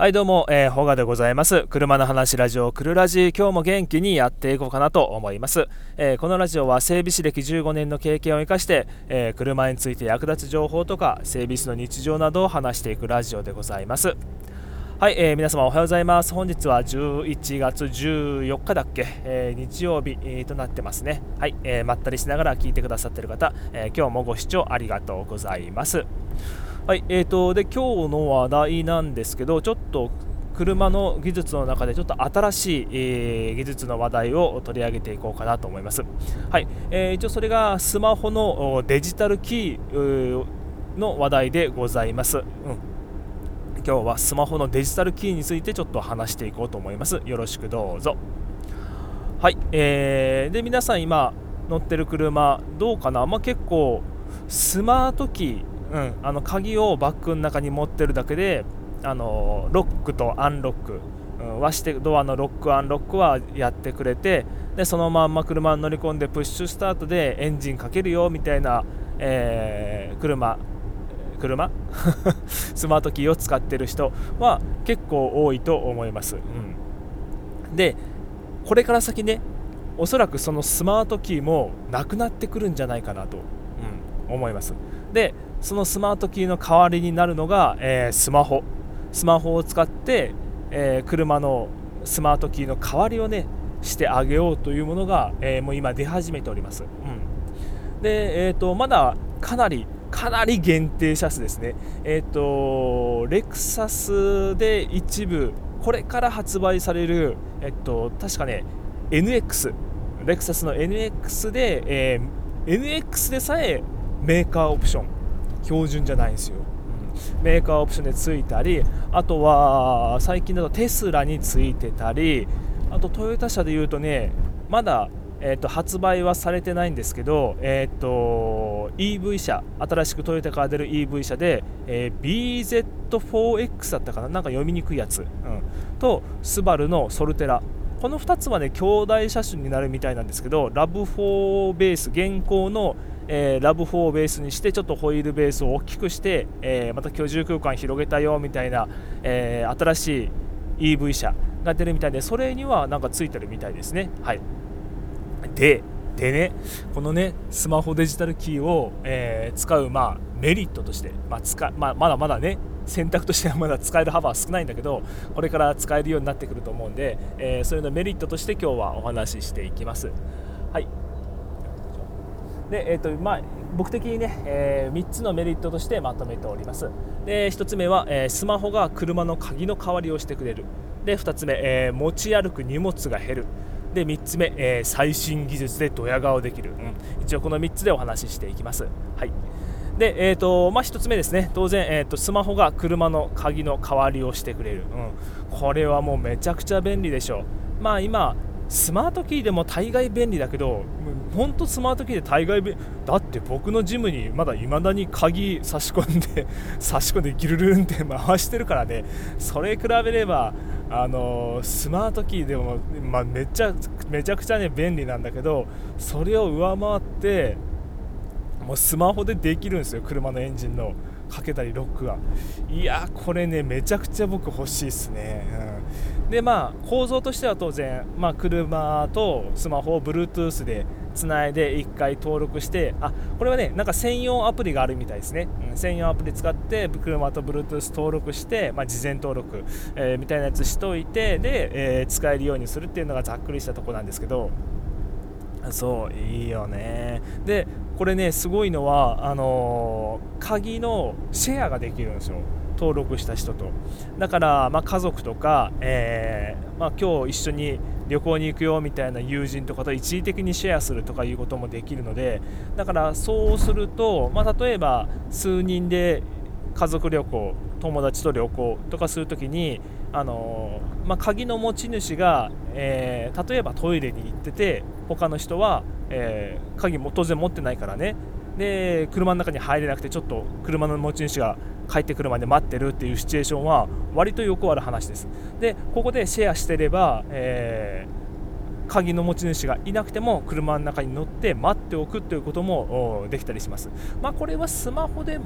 はいどうも、ホガでございます。車の話ラジオクルラジ、今日も元気にやっていこうかなと思います。このラジオは整備士歴15年の経験を生かして、車について役立つ情報とか整備士の日常などを話していくラジオでございます。はい、皆様おはようございます。本日は11月14日だっけ、日曜日、となってますね。はい、まったりしながら聞いてくださっている方、今日もご視聴ありがとうございます。はい、で今日の話題なんですけど、ちょっと車の技術の中でちょっと新しい、技術の話題を取り上げていこうかなと思います。はい、一応それがスマホのデジタルキーの話題でございます。今日はスマホのデジタルキーについてちょっと話していこうと思います。よろしくどうぞ。はい、で皆さん今乗ってる車どうかな、結構スマートキー、鍵をバッグの中に持ってるだけでロックとアンロックはして、ドアのロックアンロックはやってくれて、でそのまんま車に乗り込んでプッシュスタートでエンジンかけるよみたいな、車スマートキーを使ってる人は結構多いと思います。でこれから先ね、おそらくそのスマートキーもなくなってくるんじゃないかなと、思います。でそのスマートキーの代わりになるのが、スマホを使って、車のスマートキーの代わりをねしてあげようというものが、もう今出始めております。で、まだかなり限定車種ですね。レクサスで一部これから発売される、確かね NX、 レクサスの NX で、NX でさえメーカーオプション標準じゃないんですよ。メーカーオプションでついたり、あとは最近だとテスラについてたり、あとトヨタ車でいうとね、まだ、発売はされてないんですけど、EV 車、新しくトヨタから出る EV 車で、bZ4X だったかな、なんか読みにくいやつ、とスバルのソルテラ、この2つはね兄弟車種になるみたいなんですけど、ラブ4ベース、現行のラブ4ベースにしてちょっとホイールベースを大きくして、また居住空間広げたよみたいな、新しい EV 車が出るみたいで、それにはなんかついてるみたいですね。はい、でね、このねスマホデジタルキーを、使う、メリットとして、まだまだね選択としてはまだ使える幅は少ないんだけど、これから使えるようになってくると思うんで、それのメリットとして今日はお話ししていきます。はい、で僕的にね、3つのメリットとしてまとめております。で1つ目は、スマホが車の鍵の代わりをしてくれる。で2つ目、持ち歩く荷物が減る。で3つ目、最新技術でドヤ顔できる。一応この3つでお話ししていきます。はい、で1つ目ですね、当然、スマホが車の鍵の代わりをしてくれる。これはもうめちゃくちゃ便利でしょう。今スマートキーでも大概便利だけど、本当スマートキーで大概便利だって、僕のジムにまだ未だに鍵差し込んでギルルンって回してるからね。それ比べればスマートキーでも、めちゃくちゃね便利なんだけど、それを上回ってもうスマホでできるんですよ。車のエンジンのかけたりロックが、いやこれねめちゃくちゃ僕欲しいですね。で構造としては当然、車とスマホを Bluetooth でつないで1回登録して、これはねなんか専用アプリがあるみたいですね。専用アプリ使って車と Bluetooth 登録して、事前登録、みたいなやつしといて、で、使えるようにするっていうのがざっくりしたところなんですけど、そういいよね。でこれねすごいのは鍵のシェアができるんですよ、登録した人と。だから、家族とか、今日一緒に旅行に行くよみたいな友人とかと一時的にシェアするとかいうこともできるので、だからそうすると、例えば数人で家族旅行、友達と旅行とかするときに、鍵の持ち主が、例えばトイレに行ってて他の人は、鍵も当然持ってないからね、で車の中に入れなくてちょっと車の持ち主が帰ってくるまで待ってるっていうシチュエーションは割とよくある話です。でここでシェアしてれば、鍵の持ち主がいなくても車の中に乗って待っておくということもできたりします。これはスマホで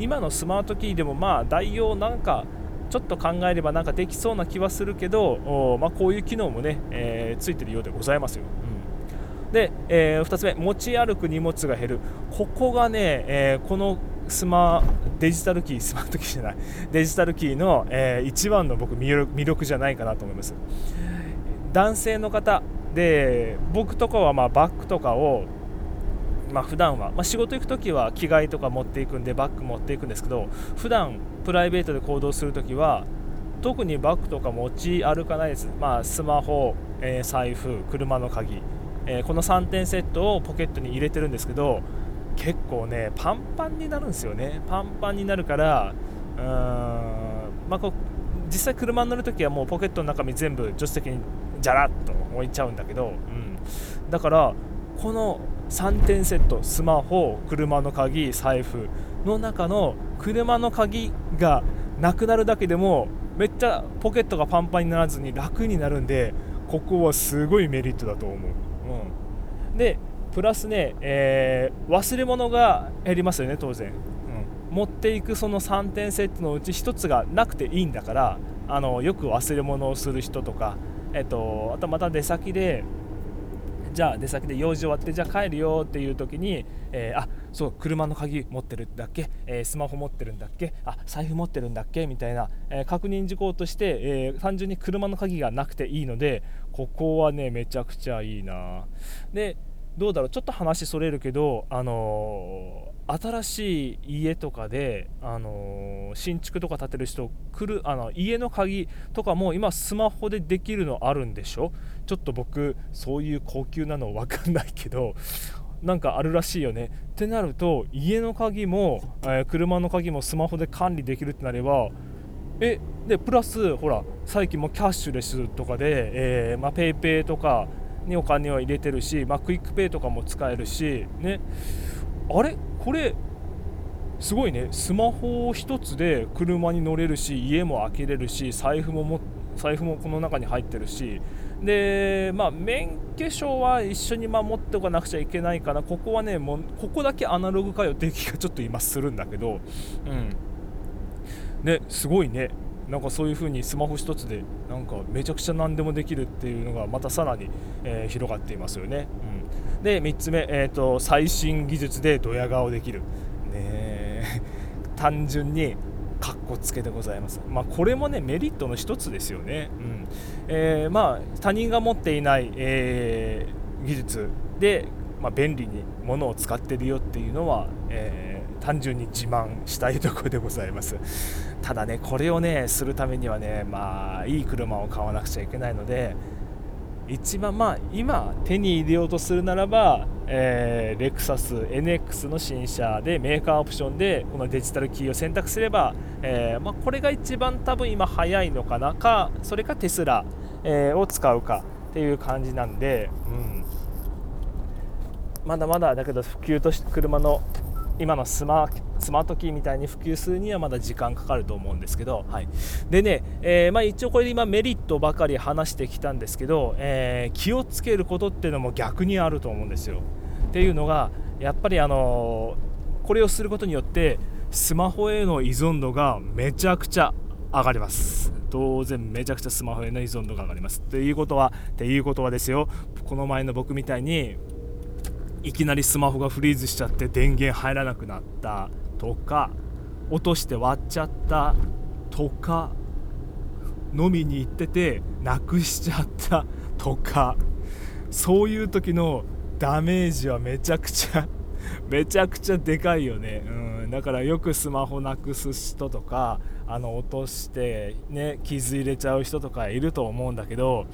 今のスマートキーでも代用なんかちょっと考えればなんかできそうな気はするけど、まあ、こういう機能もね、ついてるようでございますよ、うん、で、2つ目持ち歩く荷物が減る。ここがね、このデジタルキーの、一番の僕魅力じゃないかなと思います。男性の方で僕とかはまあバッグとかを普段は、仕事行くときは着替えとか持っていくんでバッグ持っていくんですけど、普段プライベートで行動するときは特にバッグとか持ち歩かないです。スマホ、財布、車の鍵、この3点セットをポケットに入れてるんですけど、結構ねパンパンになるんですよね。パンパンになるから実際車に乗るときはもうポケットの中身全部助手席にジャラッと置いちゃうんだけど、だからこの3点セット、スマホ、車の鍵、財布の中の車の鍵がなくなるだけでもめっちゃポケットがパンパンにならずに楽になるんで、ここはすごいメリットだと思う、でプラスね、忘れ物が減りますよね当然、持っていくその3点セットのうち1つがなくていいんだから、よく忘れ物をする人とか、あとまた出先で用事終わってじゃあ帰るよっていう時に、そう車の鍵持ってるんだっけ、スマホ持ってるんだっけ、財布持ってるんだっけみたいな、確認事項として、単純に車の鍵がなくていいので、ここはねめちゃくちゃいいな。でどうだろう、ちょっと話それるけど、新しい家とかで、新築とか建てる人家の鍵とかも今スマホでできるのあるんでしょ。ちょっと僕そういう高級なの分かんないけどなんかあるらしいよね。ってなると家の鍵も、車の鍵もスマホで管理できるってなればでプラスほら最近もキャッシュレスとかで、PayPay とかにお金を入れてるし、クイックペイとかも使えるしね。あれこれすごいね、スマホ一つで車に乗れるし、家も開けれるし、財布もこの中に入ってるしで、免許証は一緒に持っておかなくちゃいけないから、ここはねもうここだけアナログ化よって気がちょっと今するんだけど、すごいね。なんかそういう風にスマホ一つでなんかめちゃくちゃ何でもできるっていうのがまたさらに、広がっていますよね、で3つ目、最新技術でドヤ顔できる、単純にカッコつけでございます、これもねメリットの一つですよね、他人が持っていない、技術で、便利に物を使ってるよっていうのは、単純に自慢したいところでございます。ただねこれをねするためにはねいい車を買わなくちゃいけないので、一番今手に入れようとするならば、レクサス NX の新車でメーカーオプションでこのデジタルキーを選択すれば、これが一番多分今早いのかな、それかテスラ、を使うかっていう感じなんで、まだまだだけど普及として車の今のスマートキーみたいに普及するにはまだ時間かかると思うんですけど、でね、一応これで今メリットばかり話してきたんですけど、気をつけることっていうのも逆にあると思うんですよ。っていうのがやっぱりこれをすることによってスマホへの依存度がめちゃくちゃ上がります。当然めちゃくちゃスマホへの依存度が上がります。っていうことはですよ、この前の僕みたいにいきなりスマホがフリーズしちゃって電源入らなくなったとか、落として割っちゃったとか、飲みに行っててなくしちゃったとか、そういう時のダメージはめちゃくちゃでかいよね。だからよくスマホなくす人とか落としてね傷入れちゃう人とかいると思うんだけど、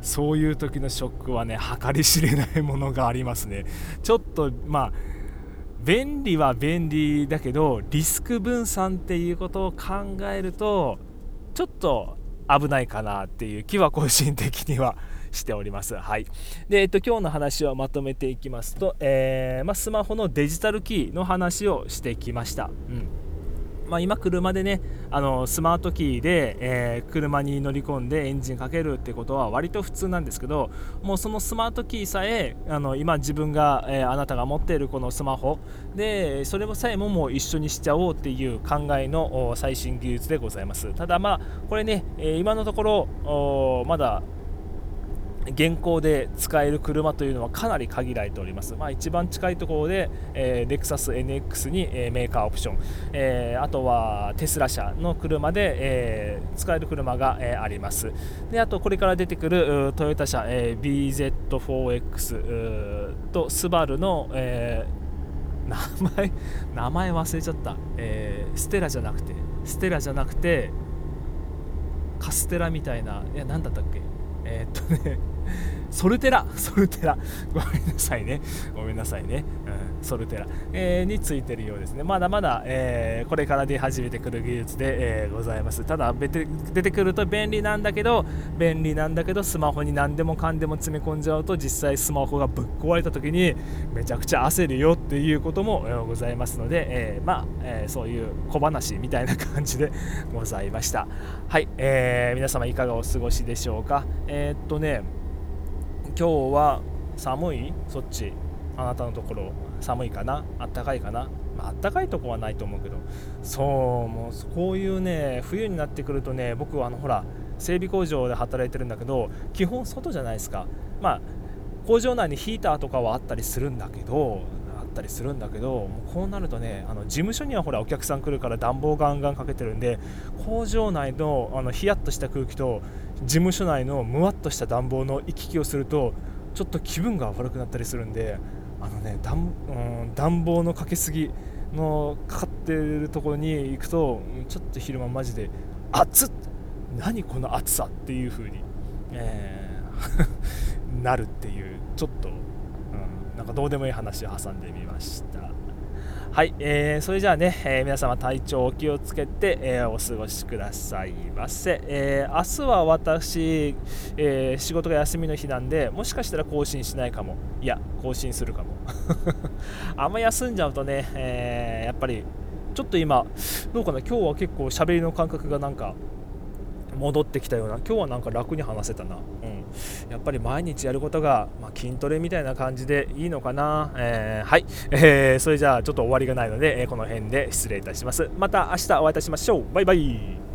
そういう時のショックはね計り知れないものがありますね。ちょっと便利は便利だけどリスク分散っていうことを考えるとちょっと危ないかなっていう気は個人的にはしております。で、今日の話をまとめていきますと、スマホのデジタルキーの話をしてきました。今車でねスマートキーで、車に乗り込んでエンジンかけるってことは割と普通なんですけど、もうそのスマートキーさえ今自分が、あなたが持っているこのスマホでそれさえももう一緒にしちゃおうっていう考えの最新技術でございます。ただこれね今のところまだ現行で使える車というのはかなり限られております。一番近いところで、レクサス NX に、メーカーオプション、あとはテスラ社の車で、使える車が、あります。であとこれから出てくるトヨタ社、bZ4X とスバルの、名前忘れちゃった、ステラじゃなくてカステラみたいな、何だったっけ、ソルテラごめんなさいね、ソルテラ、についてるようですね。まだまだ、これから出始めてくる技術で、ございます。ただ出てくると便利なんだけどスマホに何でもかんでも詰め込んじゃうと実際スマホがぶっ壊れた時にめちゃくちゃ焦るよっていうことも、ございますので、そういう小話みたいな感じでございました。はい、皆様いかがお過ごしでしょうか。今日は寒い？そっちあなたのところ寒いかな？あったかいかな？あったかいとこはないと思うけど、もうこういうね冬になってくるとね、僕は整備工場で働いてるんだけど基本外じゃないですか。工場内にヒーターとかはあったりするんだけどもうこうなるとね事務所にはお客さん来るから暖房ガンガンかけてるんで、工場内のヒヤッとした空気と事務所内のムワッとした暖房の行き来をするとちょっと気分が悪くなったりするんで、暖房のかけすぎのかかってるところに行くとちょっと昼間マジで暑っ、何この暑さっていう風に、なるっていうちょっとどうでもいい話を挟んでみました。はい、それじゃあね、皆様体調お気をつけて、お過ごしくださいませ。明日は私、仕事が休みの日なんでもしかしたら更新しないかも、いや更新するかもあんま休んじゃうとね、やっぱりちょっと今どうかな、今日は結構喋りの感覚が戻ってきたような、今日は楽に話せたな、やっぱり毎日やることが、筋トレみたいな感じでいいのかな、はい、それじゃあちょっと終わりがないので、この辺で失礼いたします。また明日お会いいたしましょう。バイバイ。